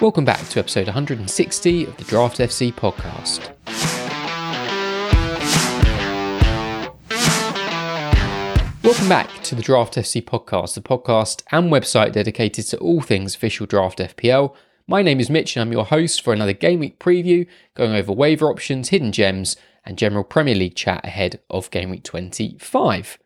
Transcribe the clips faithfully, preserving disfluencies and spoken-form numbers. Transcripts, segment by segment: Welcome back to episode one hundred sixty of the Draft F C podcast. Welcome back to the Draft F C podcast, the podcast and website dedicated to all things official Draft F P L. My name is Mitch and I'm your host for another game week preview, going over waiver options, hidden gems and general Premier League chat ahead of game week twenty-five.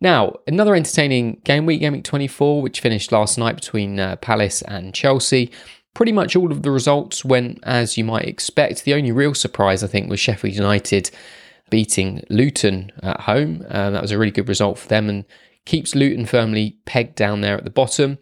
Now, another entertaining game week, game week twenty-four, which finished last night between uh, Palace and Chelsea. Pretty much all of the results went as you might expect. The only real surprise, I think, was Sheffield United beating Luton at home. Um, that was a really good result for them and keeps Luton firmly pegged down there at the bottom.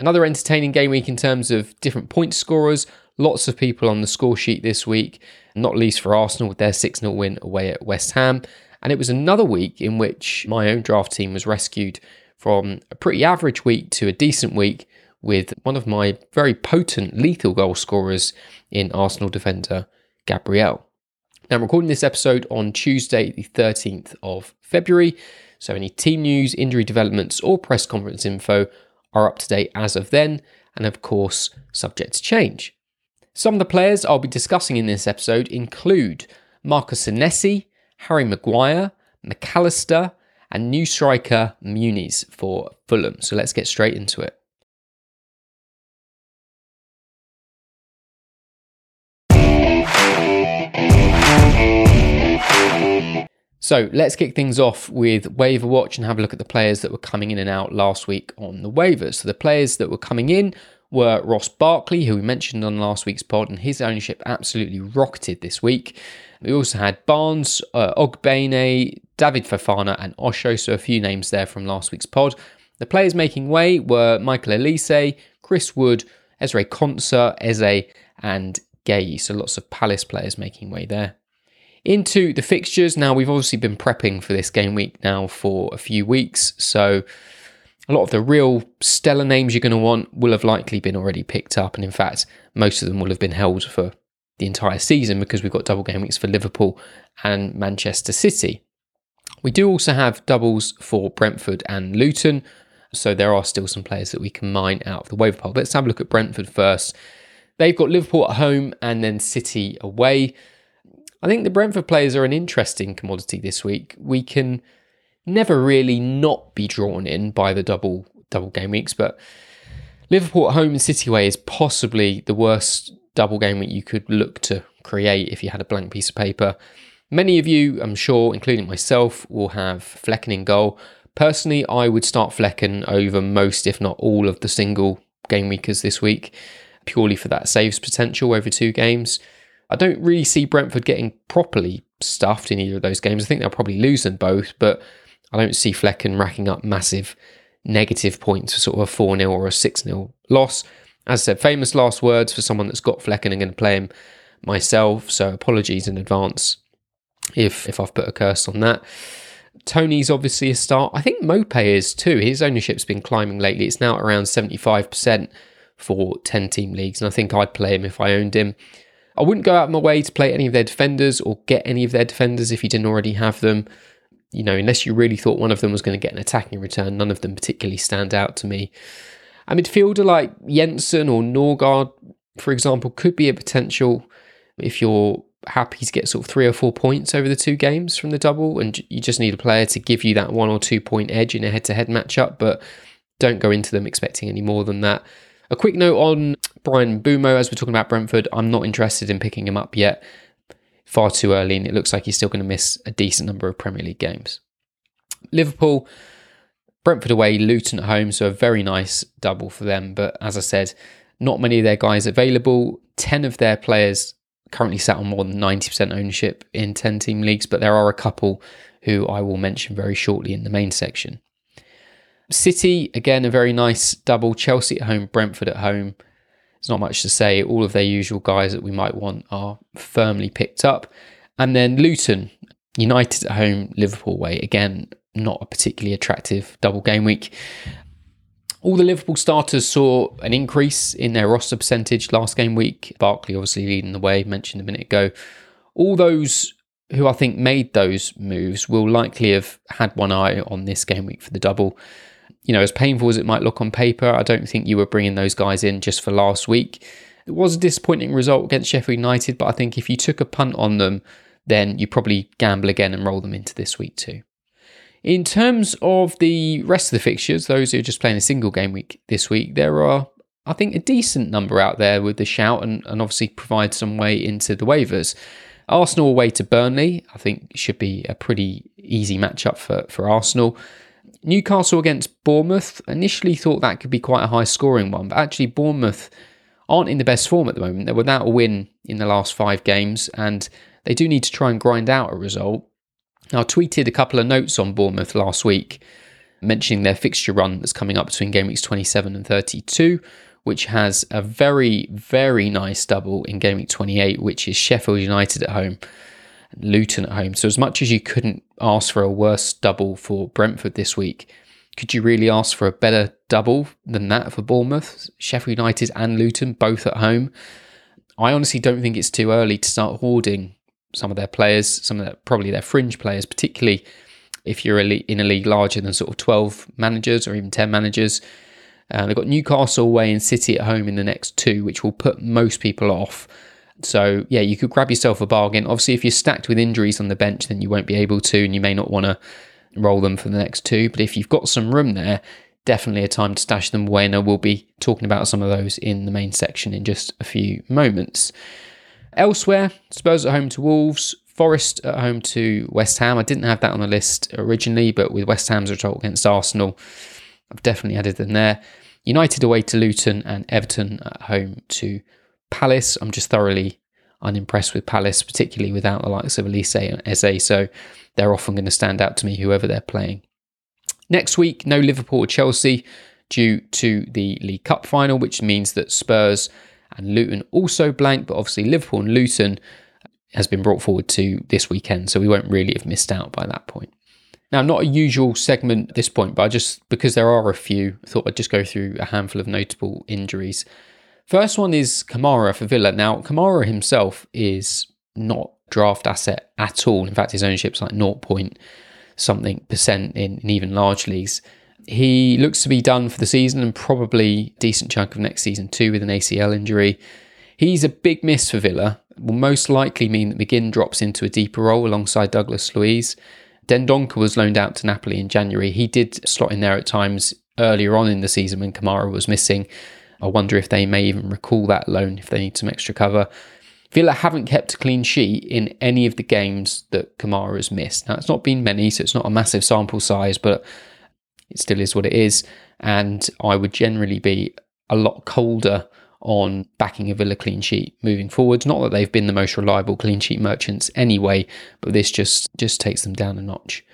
Another entertaining game week in terms of different point scorers. Lots of people on the score sheet this week, not least for Arsenal with their six nil win away at West Ham. And it was another week in which my own draft team was rescued from a pretty average week to a decent week with one of my very potent lethal goal scorers in Arsenal defender Gabriel. Now, I'm recording this episode on Tuesday, the thirteenth of February. So any team news, injury developments or press conference info are up to date as of then, and of course, subject to change. Some of the players I'll be discussing in this episode include Marcos Senesi, Harry Maguire, McAllister, and new striker Muniz for Fulham. So let's get straight into it. So let's kick things off with waiver watch and have a look at the players that were coming in and out last week on the waivers. So the players that were coming in were Ross Barkley, who we mentioned on last week's pod, and his ownership absolutely rocketed this week. We also had Barnes, uh, Ogbene, David Fofana and Osho, so a few names there from last week's pod. The players making way were Michael Elise, Chris Wood, Ezra Konsa, Eze and Gay, so lots of Palace players making way there. Into the fixtures, now we've obviously been prepping for this game week now for a few weeks, so a lot of the real stellar names you're going to want will have likely been already picked up, and in fact, most of them will have been held for the entire season because we've got double game weeks for Liverpool and Manchester City. We do also have doubles for Brentford and Luton, so there are still some players that we can mine out of the waiver pile. Let's have a look at Brentford first. They've got Liverpool at home and then City away. I think the Brentford players are an interesting commodity this week. We can never really not be drawn in by the double double game weeks, but Liverpool at home and City away is possibly the worst double game week you could look to create if you had a blank piece of paper. Many of you, I'm sure, including myself, will have Flecken in goal. Personally, I would start Flecken over most, if not all, of the single game weekers this week, purely for that saves potential over two games. I don't really see Brentford getting properly stuffed in either of those games. I think they'll probably lose them both, but I don't see Flecken racking up massive negative points for sort of a four nil or a six nil loss. As I said, famous last words for someone that's got Flecken and going to play him myself, so apologies in advance if if I've put a curse on that. Tony's obviously a start. I think Mope is too. His ownership's been climbing lately. It's now around seventy-five percent for ten-team leagues, and I think I'd play him if I owned him. I wouldn't go out of my way to play any of their defenders or get any of their defenders if you didn't already have them. You know, unless you really thought one of them was going to get an attacking return, none of them particularly stand out to me. A midfielder like Jensen or Norgard, for example, could be a potential if you're happy to get sort of three or four points over the two games from the double, and you just need a player to give you that one or two point edge in a head-to-head matchup, but don't go into them expecting any more than that. A quick note on Brian Mbumo, as we're talking about Brentford, I'm not interested in picking him up yet. Far too early, and it looks like he's still going to miss a decent number of Premier League games. Liverpool, Brentford away, Luton at home, so a very nice double for them. But as I said, not many of their guys available. ten of their players currently sat on more than ninety percent ownership in ten-team leagues, but there are a couple who I will mention very shortly in the main section. City, again, a very nice double. Chelsea at home, Brentford at home. There's not much to say. All of their usual guys that we might want are firmly picked up. And then Luton, United at home, Liverpool away. Again, not a particularly attractive double game week. All the Liverpool starters saw an increase in their roster percentage last game week. Barkley obviously leading the way, mentioned a minute ago. All those who I think made those moves will likely have had one eye on this game week for the double. You know, as painful as it might look on paper, I don't think you were bringing those guys in just for last week. It was a disappointing result against Sheffield United, but I think if you took a punt on them, then you probably gamble again and roll them into this week too. In terms of the rest of the fixtures, those who are just playing a single game week this week, there are, I think, a decent number out there with the shout and, and obviously provide some way into the waivers. Arsenal away to Burnley, I think should be a pretty easy matchup for, for Arsenal. Newcastle against Bournemouth, initially thought that could be quite a high scoring one, but actually Bournemouth aren't in the best form at the moment. They're without a win in the last five games and they do need to try and grind out a result. Now, I tweeted a couple of notes on Bournemouth last week mentioning their fixture run that's coming up between game weeks twenty-seven and thirty-two, which has a very, very nice double in game week twenty-eight, which is Sheffield United at home and Luton at home. So as much as you couldn't ask for a worse double for Brentford this week, could you really ask for a better double than that for Bournemouth? Sheffield United and Luton both at home. I honestly don't think it's too early to start hoarding some of their players, some of their, probably their fringe players, particularly if you're in a league larger than sort of twelve managers or even ten managers. Uh, they've got Newcastle away and City at home in the next two, which will put most people off. So, yeah, you could grab yourself a bargain. Obviously, if you're stacked with injuries on the bench, then you won't be able to, and you may not want to roll them for the next two. But if you've got some room there, definitely a time to stash them away. And I will be talking about some of those in the main section in just a few moments. Elsewhere, Spurs at home to Wolves, Forest at home to West Ham. I didn't have that on the list originally, but with West Ham's result against Arsenal, I've definitely added them there. United away to Luton and Everton at home to Palace. I'm just thoroughly unimpressed with Palace, particularly without the likes of Elise and Eze, so they're often going to stand out to me, whoever they're playing. Next week, no Liverpool or Chelsea due to the League Cup final, which means that Spurs and Luton also blank, but obviously Liverpool and Luton has been brought forward to this weekend, so we won't really have missed out by that point. Now, not a usual segment at this point, but I just, because there are a few, I thought I'd just go through a handful of notable injuries. First one is Kamara for Villa. Now, Kamara himself is not draft asset at all. In fact, his ownership's like zero point something percent in, in even large leagues. He looks to be done for the season and probably a decent chunk of next season too with an A C L injury. He's a big miss for Villa. Will most likely mean that McGinn drops into a deeper role alongside Douglas Luiz. Dendoncker was loaned out to Napoli in January. He did slot in there at times earlier on in the season when Kamara was missing. I wonder if they may even recall that loan if they need some extra cover. Villa haven't kept a clean sheet in any of the games that Kamara has missed. Now, it's not been many, so it's not a massive sample size, but it still is what it is, and I would generally be a lot colder on backing a Villa clean sheet moving forward. Not that they've been the most reliable clean sheet merchants anyway, but this just, just takes them down a notch.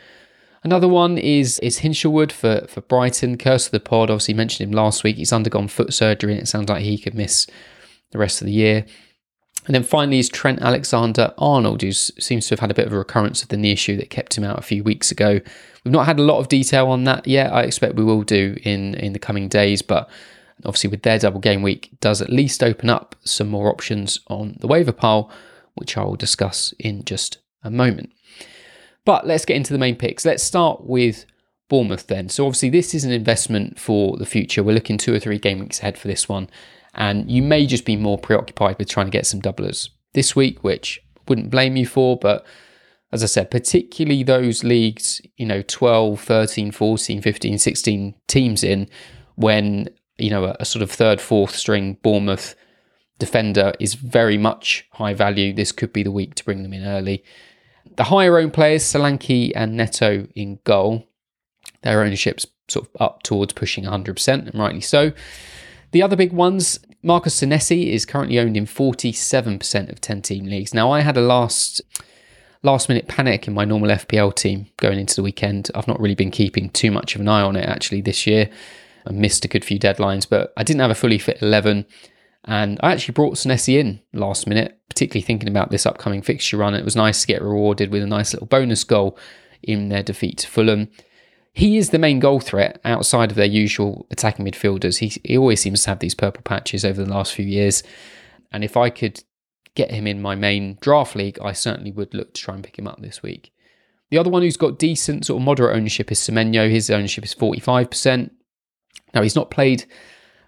Another one is is Hinshelwood for, for Brighton. Curse of the pod, obviously mentioned him last week. He's undergone foot surgery and it sounds like he could miss the rest of the year. And then finally is Trent Alexander-Arnold, who seems to have had a bit of a recurrence of the knee issue that kept him out a few weeks ago. We've not had a lot of detail on that yet. I expect we will do in, in the coming days, but obviously with their double game week, it does at least open up some more options on the waiver pile, which I will discuss in just a moment. But let's get into the main picks. Let's start with Bournemouth then. So obviously this is an investment for the future. We're looking two or three game weeks ahead for this one. And you may just be more preoccupied with trying to get some doublers this week, which I wouldn't blame you for. But as I said, particularly those leagues, you know, twelve, thirteen, fourteen, fifteen, sixteen teams in, when, you know, a, a sort of third, fourth string Bournemouth defender is very much high value. This could be the week to bring them in early. The higher owned players, Solanke and Neto in goal, their ownership's sort of up towards pushing one hundred percent, and rightly so. The other big ones, Marcos Senesi is currently owned in forty-seven percent of ten-team leagues. Now, I had a last last minute panic in my normal F P L team going into the weekend. I've not really been keeping too much of an eye on it, actually, this year. I missed a good few deadlines, but I didn't have a fully fit eleven. And I actually brought Senesi in last minute, particularly thinking about this upcoming fixture run. It was nice to get rewarded with a nice little bonus goal in their defeat to Fulham. He is the main goal threat outside of their usual attacking midfielders. He, he always seems to have these purple patches over the last few years. And if I could get him in my main draft league, I certainly would look to try and pick him up this week. The other one who's got decent sort of moderate ownership is Semenyo. His ownership is forty-five percent. Now, he's not played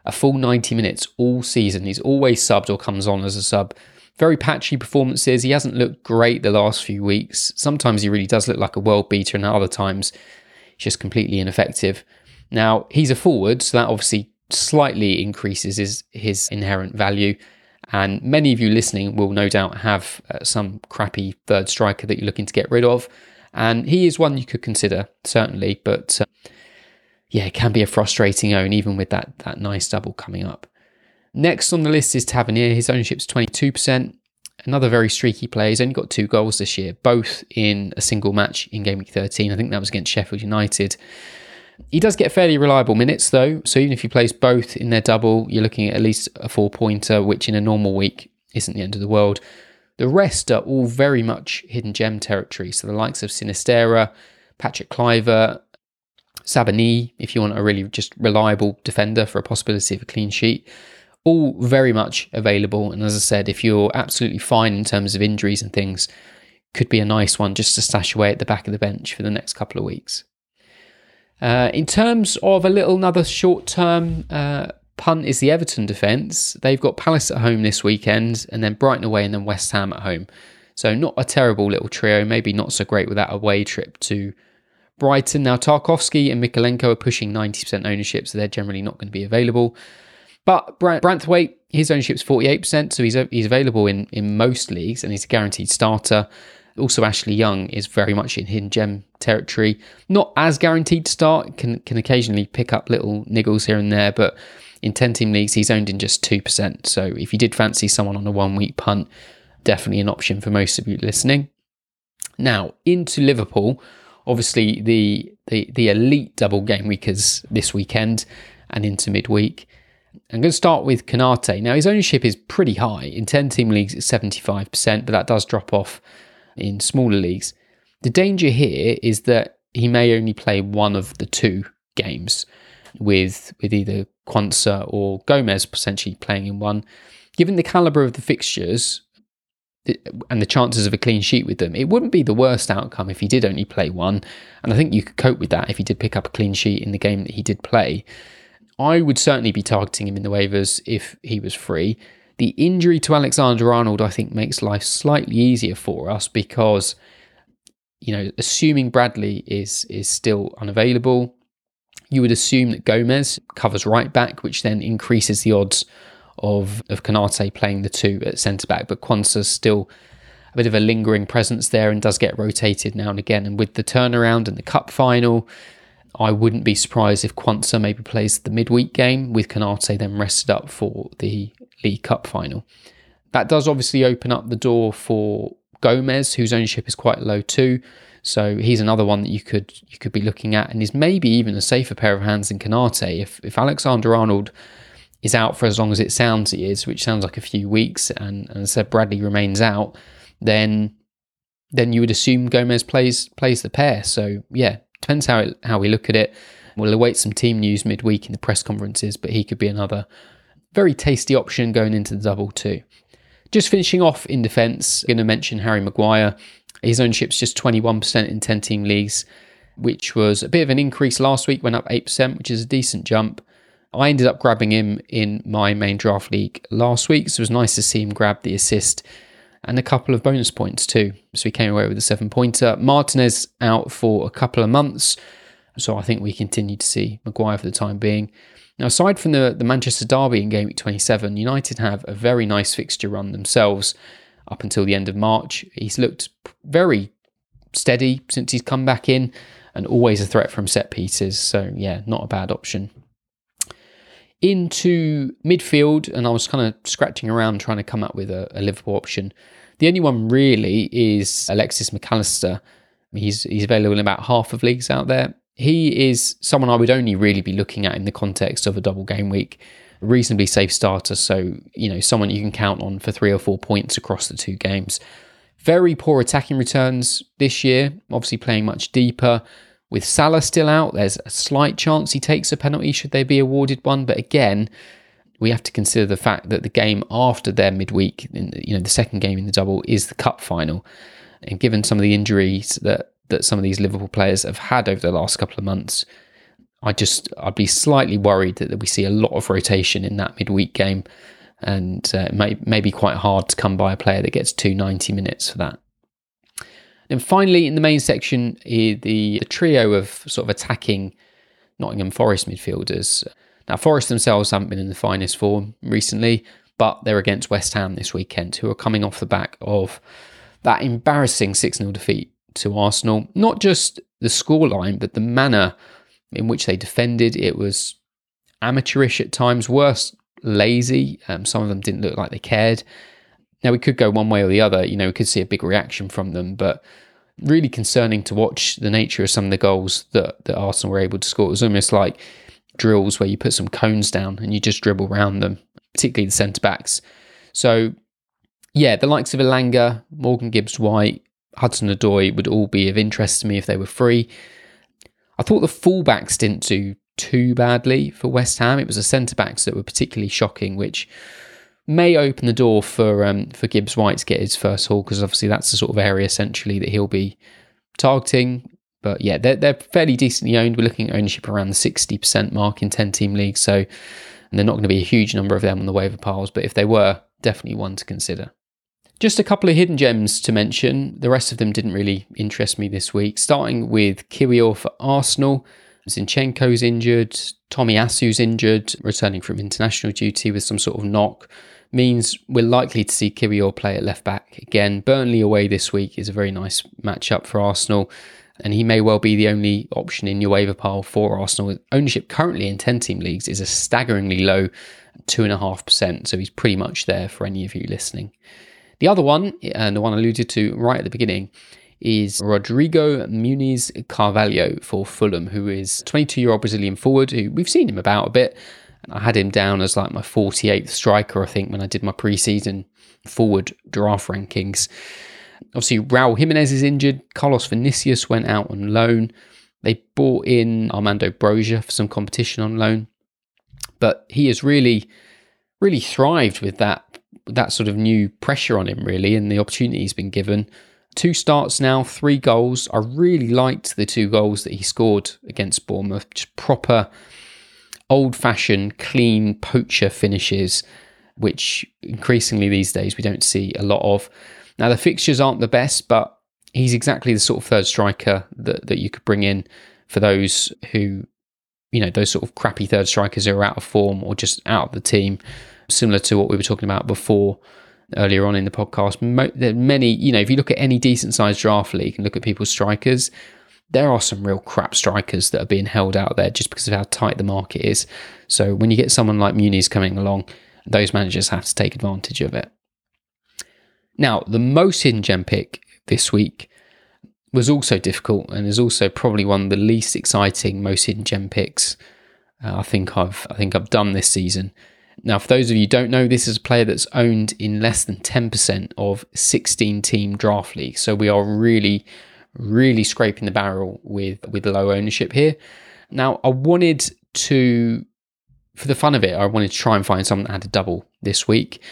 a full ninety minutes all season. He's always subbed or comes on as a sub. Very patchy performances. He hasn't looked great the last few weeks. Sometimes he really does look like a world beater, and at other times he's just completely ineffective. Now, he's a forward, so that obviously slightly increases his, his inherent value. And many of you listening will no doubt have uh, some crappy third striker that you're looking to get rid of. And he is one you could consider, certainly. But uh, yeah, it can be a frustrating own, even with that, that nice double coming up. Next on the list is Tavernier. His ownership's twenty-two percent. Another very streaky player. He's only got two goals this year, both in a single match in Game Week thirteen. I think that was against Sheffield United. He does get fairly reliable minutes though, so even if he plays both in their double, you're looking at at least a four-pointer, which in a normal week isn't the end of the world. The rest are all very much hidden gem territory, so the likes of Sinisterra, Patrick Kluivert, Sabanis, if you want a really just reliable defender for a possibility of a clean sheet, all very much available. And as I said, if you're absolutely fine in terms of injuries and things, could be a nice one just to stash away at the back of the bench for the next couple of weeks. Uh, in terms of a little another short-term uh, punt is the Everton defence. They've got Palace at home this weekend and then Brighton away and then West Ham at home. So not a terrible little trio, maybe not so great with that away trip to Brighton. Now Tarkowski and Mikalenko are pushing ninety percent ownership, so they're generally not going to be available. But Brant- Branthwaite, his ownership's forty-eight percent, so he's, he's available in, in most leagues and he's a guaranteed starter. Also, Ashley Young is very much in hidden gem territory. Not as guaranteed to start, can can occasionally pick up little niggles here and there, but in ten-team leagues, he's owned in just two percent. So if you did fancy someone on a one-week punt, definitely an option for most of you listening. Now, into Liverpool, obviously the the, the elite double game weekers this weekend and into midweek. I'm going to start with Konaté. Now, his ownership is pretty high. In ten-team leagues, it's seventy-five percent, but that does drop off in smaller leagues. The danger here is that he may only play one of the two games with with either Kwanzaa or Gomez potentially playing in one. Given the calibre of the fixtures and the chances of a clean sheet with them, it wouldn't be the worst outcome if he did only play one. And I think you could cope with that if he did pick up a clean sheet in the game that he did play. I would certainly be targeting him in the waivers if he was free. The injury to Alexander-Arnold, I think, makes life slightly easier for us because, you know, assuming Bradley is is still unavailable, you would assume that Gomez covers right back, which then increases the odds of, of Konaté playing the two at centre-back. But Kwanzaa's still a bit of a lingering presence there and does get rotated now and again. And with the turnaround and the cup final, I wouldn't be surprised if Kwanzaa maybe plays the midweek game with Konaté then rested up for the League Cup final. That does obviously open up the door for Gomez, whose ownership is quite low too. So he's another one that you could you could be looking at and is maybe even a safer pair of hands than Konaté. If, if Alexander-Arnold is out for as long as it sounds he is, which sounds like a few weeks, and, and as I said, Bradley remains out, then then you would assume Gomez plays plays the pair. So yeah, depends how it, how we look at it. We'll await some team news midweek in the press conferences, but he could be another very tasty option going into the double too. Just finishing off in defence, I'm going to mention Harry Maguire. His ownership's just twenty-one percent in ten-team leagues, which was a bit of an increase last week, went up eight percent, which is a decent jump. I ended up grabbing him in my main draft league last week, so it was nice to see him grab the assist and a couple of bonus points too. So we came away with a seven-pointer. Martinez out for a couple of months, so I think we continue to see Maguire for the time being. Now, aside from the, the Manchester derby in Game Week twenty-seven, United have a very nice fixture run themselves up until the end of March. He's looked very steady since he's come back in and always a threat from set pieces. So, yeah, not a bad option. Into midfield, and I was kind of scratching around trying to come up with a, a Liverpool option. The only one really is Alexis McAllister. He's, he's available in about half of leagues out there. He is someone I would only really be looking at in the context of a double game week. A reasonably safe starter, so, you know, someone you can count on for three or four points across the two games. Very poor attacking returns this year, obviously playing much deeper. With Salah still out, there's a slight chance he takes a penalty should they be awarded one. But again, we have to consider the fact that the game after their midweek, you know, the second game in the double, is the cup final. And given some of the injuries that that some of these Liverpool players have had over the last couple of months, I just, I'd be slightly worried that we see a lot of rotation in that midweek game, and uh, it may, may be quite hard to come by a player that gets two ninety minutes for that. And finally, in the main section, the, the trio of sort of attacking Nottingham Forest midfielders. Now, Forest themselves haven't been in the finest form recently, but they're against West Ham this weekend, who are coming off the back of that embarrassing six nil defeat to Arsenal. Not just the scoreline, but the manner in which they defended. It was amateurish at times, worse, lazy. Um, some of them didn't look like they cared. Now, we could go one way or the other. You know, we could see a big reaction from them, but really concerning to watch the nature of some of the goals that, that Arsenal were able to score. It was almost like drills where you put some cones down and you just dribble around them, particularly the centre-backs. So, yeah, the likes of Elanga, Morgan Gibbs-White, Hudson-Odoi would all be of interest to me if they were free. I thought the full-backs didn't do too badly for West Ham. It was the centre-backs that were particularly shocking, which may open the door for um, for Gibbs-White to get his first haul, because obviously that's the sort of area essentially that he'll be targeting. But yeah, they're, they're fairly decently owned. We're looking at ownership around the sixty percent mark in ten-team leagues, so and they're not going to be a huge number of them on the waiver piles, but if they were, definitely one to consider. Just a couple of hidden gems to mention. The rest of them didn't really interest me this week, starting with Kiwior for Arsenal. Zinchenko's injured, Tommy Asu's injured, returning from international duty with some sort of knock, means we're likely to see Kiwior play at left back again. Burnley away this week is a very nice matchup for Arsenal, and he may well be the only option in your waiver pile for Arsenal. Ownership currently in ten-team leagues is a staggeringly low two point five percent, so he's pretty much there for any of you listening. The other one, and the one I alluded to right at the beginning, is Rodrigo Muniz Carvalho for Fulham, who is a twenty-two-year-old Brazilian forward who we've seen him about a bit. I had him down as like my forty-eighth striker, I think, when I did my pre-season forward draft rankings. Obviously, Raul Jimenez is injured. Carlos Vinicius went out on loan. They bought in Armando Broja for some competition on loan. But he has really, really thrived with that, that sort of new pressure on him, really, and the opportunity he's been given. Two starts now, three goals. I really liked the two goals that he scored against Bournemouth. Just proper, old-fashioned, clean poacher finishes, which increasingly these days we don't see a lot of. Now, the fixtures aren't the best, but he's exactly the sort of third striker that, that you could bring in for those who, you know, those sort of crappy third strikers who are out of form or just out of the team, similar to what we were talking about before. Earlier on in the podcast, there are many, you know, if you look at any decent sized draft league and look at people's strikers, there are some real crap strikers that are being held out there just because of how tight the market is. So when you get someone like Muniz coming along, those managers have to take advantage of it. Now, the most hidden gem pick this week was also difficult and is also probably one of the least exciting, most hidden gem picks uh, I think I've I think I've done this season. Now, for those of you who don't know, this is a player that's owned in less than ten percent of sixteen-team draft leagues. So we are really, really scraping the barrel with, with low ownership here. Now, I wanted to, for the fun of it, I wanted to try and find someone that had a double this week,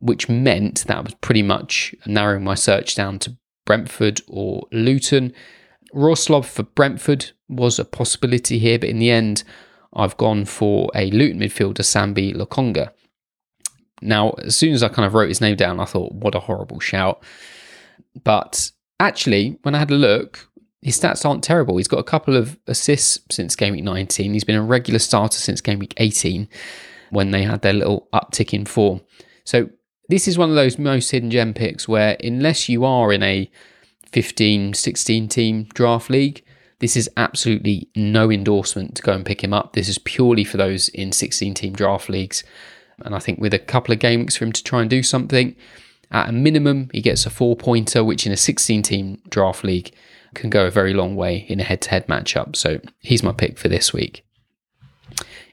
which meant that I was pretty much narrowing my search down to Brentford or Luton. Rorslob for Brentford was a possibility here, but in the end, I've gone for a Luton midfielder, Sambi Lokonga. Now, as soon as I kind of wrote his name down, I thought, what a horrible shout. But actually, when I had a look, his stats aren't terrible. He's got a couple of assists since game week nineteen. He's been a regular starter since game week eighteen when they had their little uptick in form. So this is one of those most hidden gem picks where unless you are in a fifteen, sixteen team draft league, this is absolutely no endorsement to go and pick him up. This is purely for those in sixteen-team draft leagues. And I think with a couple of game weeks for him to try and do something, at a minimum, he gets a four-pointer, which in a sixteen-team draft league can go a very long way in a head-to-head matchup. So he's my pick for this week.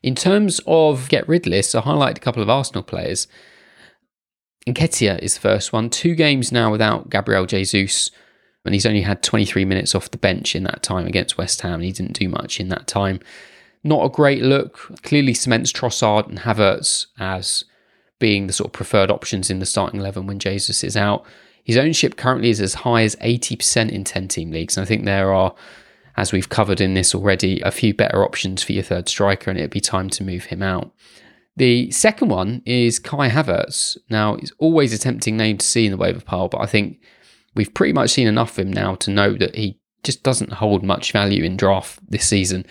In terms of get-rid lists, I highlighted a couple of Arsenal players. Nketiah is the first one. Two games now without Gabriel Jesus, and he's only had twenty-three minutes off the bench in that time against West Ham, and he didn't do much in that time. Not a great look. Clearly cements Trossard and Havertz as being the sort of preferred options in the starting eleven when Jesus is out. His ownership currently is as high as eighty percent in ten-team leagues, and I think there are as we've covered in this already, a few better options for your third striker, and it'd be time to move him out. The second one is Kai Havertz. Now, it's always a tempting name to see in the waiver pile, but I think we've pretty much seen enough of him now to know that he just doesn't hold much value in draft this season.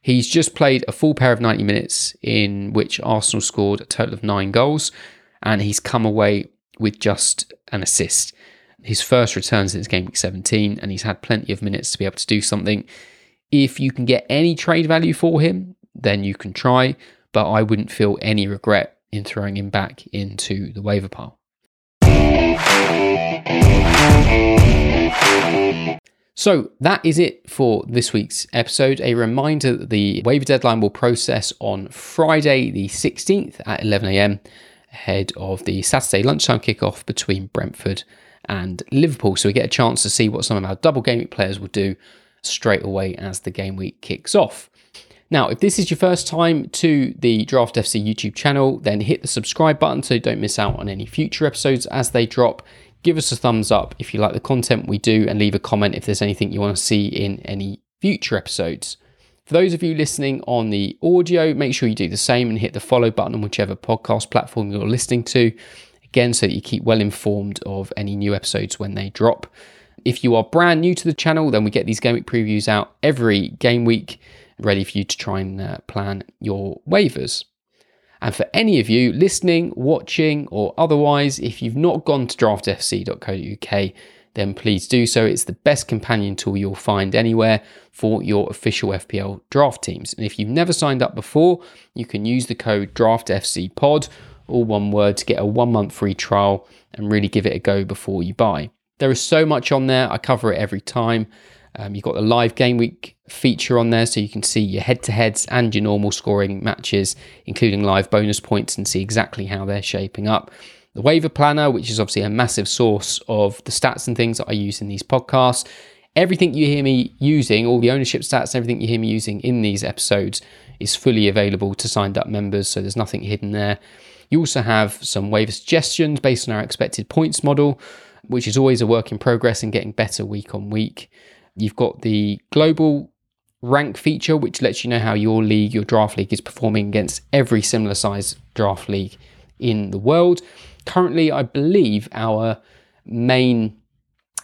He's just played a full pair of ninety minutes in which Arsenal scored a total of nine goals, and he's come away with just an assist. His first return since game week seventeen, and he's had plenty of minutes to be able to do something. If you can get any trade value for him, then you can try, but I wouldn't feel any regret in throwing him back into the waiver pile. So that is it for this week's episode. A reminder that the waiver deadline will process on Friday the sixteenth at eleven a.m. ahead of the Saturday lunchtime kickoff between Brentford and Liverpool. So we get a chance to see what some of our double game week players will do straight away as the game week kicks off. Now, if this is your first time to the Draft F C YouTube channel, then hit the subscribe button so you don't miss out on any future episodes as they drop. Give us a thumbs up if you like the content we do, and leave a comment if there's anything you want to see in any future episodes. For those of you listening on the audio, make sure you do the same and hit the follow button on whichever podcast platform you're listening to, again, so that you keep well informed of any new episodes when they drop. If you are brand new to the channel, then we get these game week previews out every game week, ready for you to try and uh, plan your waivers. And for any of you listening, watching, or otherwise, if you've not gone to draft f c dot co dot u k, then please do so. It's the best companion tool you'll find anywhere for your official F P L draft teams. And if you've never signed up before, you can use the code DRAFTFCPOD, all one word, to get a one-month free trial and really give it a go before you buy. There is so much on there. I cover it every time. Um, you've got the live game week feature on there, so you can see your head-to-heads and your normal scoring matches, including live bonus points, and see exactly how they're shaping up. The waiver planner, which is obviously a massive source of the stats and things that I use in these podcasts. Everything you hear me using, all the ownership stats, everything you hear me using in these episodes is fully available to signed up members, so there's nothing hidden there. You also have some waiver suggestions based on our expected points model, which is always a work in progress and getting better week on week. You've got the global rank feature, which lets you know how your league, your draft league, is performing against every similar size draft league in the world. Currently, I believe our main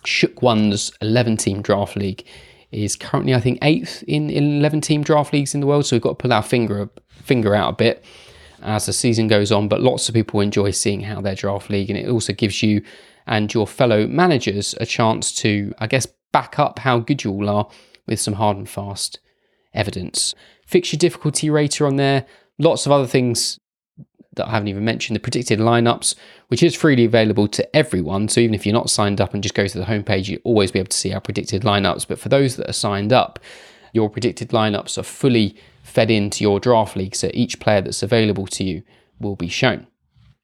Shook Ones eleven-team draft league is currently, I think, eighth in eleven-team draft leagues in the world. So we've got to pull our finger finger out a bit as the season goes on. But lots of people enjoy seeing how their draft league, and it also gives you and your fellow managers a chance to, I guess, back up how good you all are with some hard and fast evidence. Fixture difficulty rater on there, lots of other things that I haven't even mentioned. The predicted lineups, which is freely available to everyone, so even if you're not signed up and just go to the homepage, you'll always be able to see our predicted lineups. But for those that are signed up, your predicted lineups are fully fed into your draft league, so each player that's available to you will be shown.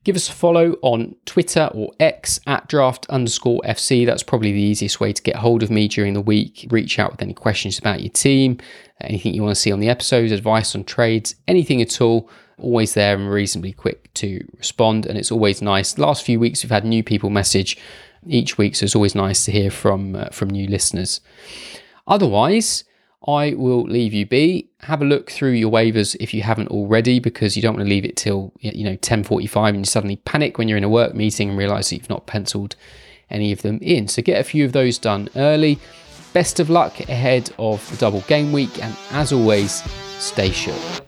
Give us a follow on Twitter or X at draft underscore FC. That's probably the easiest way to get hold of me during the week. Reach out with any questions about your team, anything you want to see on the episodes, advice on trades, anything at all. Always there and reasonably quick to respond. And it's always nice. The last few weeks, we've had new people message each week, so it's always nice to hear from, uh, from new listeners. Otherwise, I will leave you be. Have a look through your waivers if you haven't already, because you don't want to leave it till, you know, ten forty-five and you suddenly panic when you're in a work meeting and realise that you've not penciled any of them in. So get a few of those done early. Best of luck ahead of the double game week, and as always, stay sure.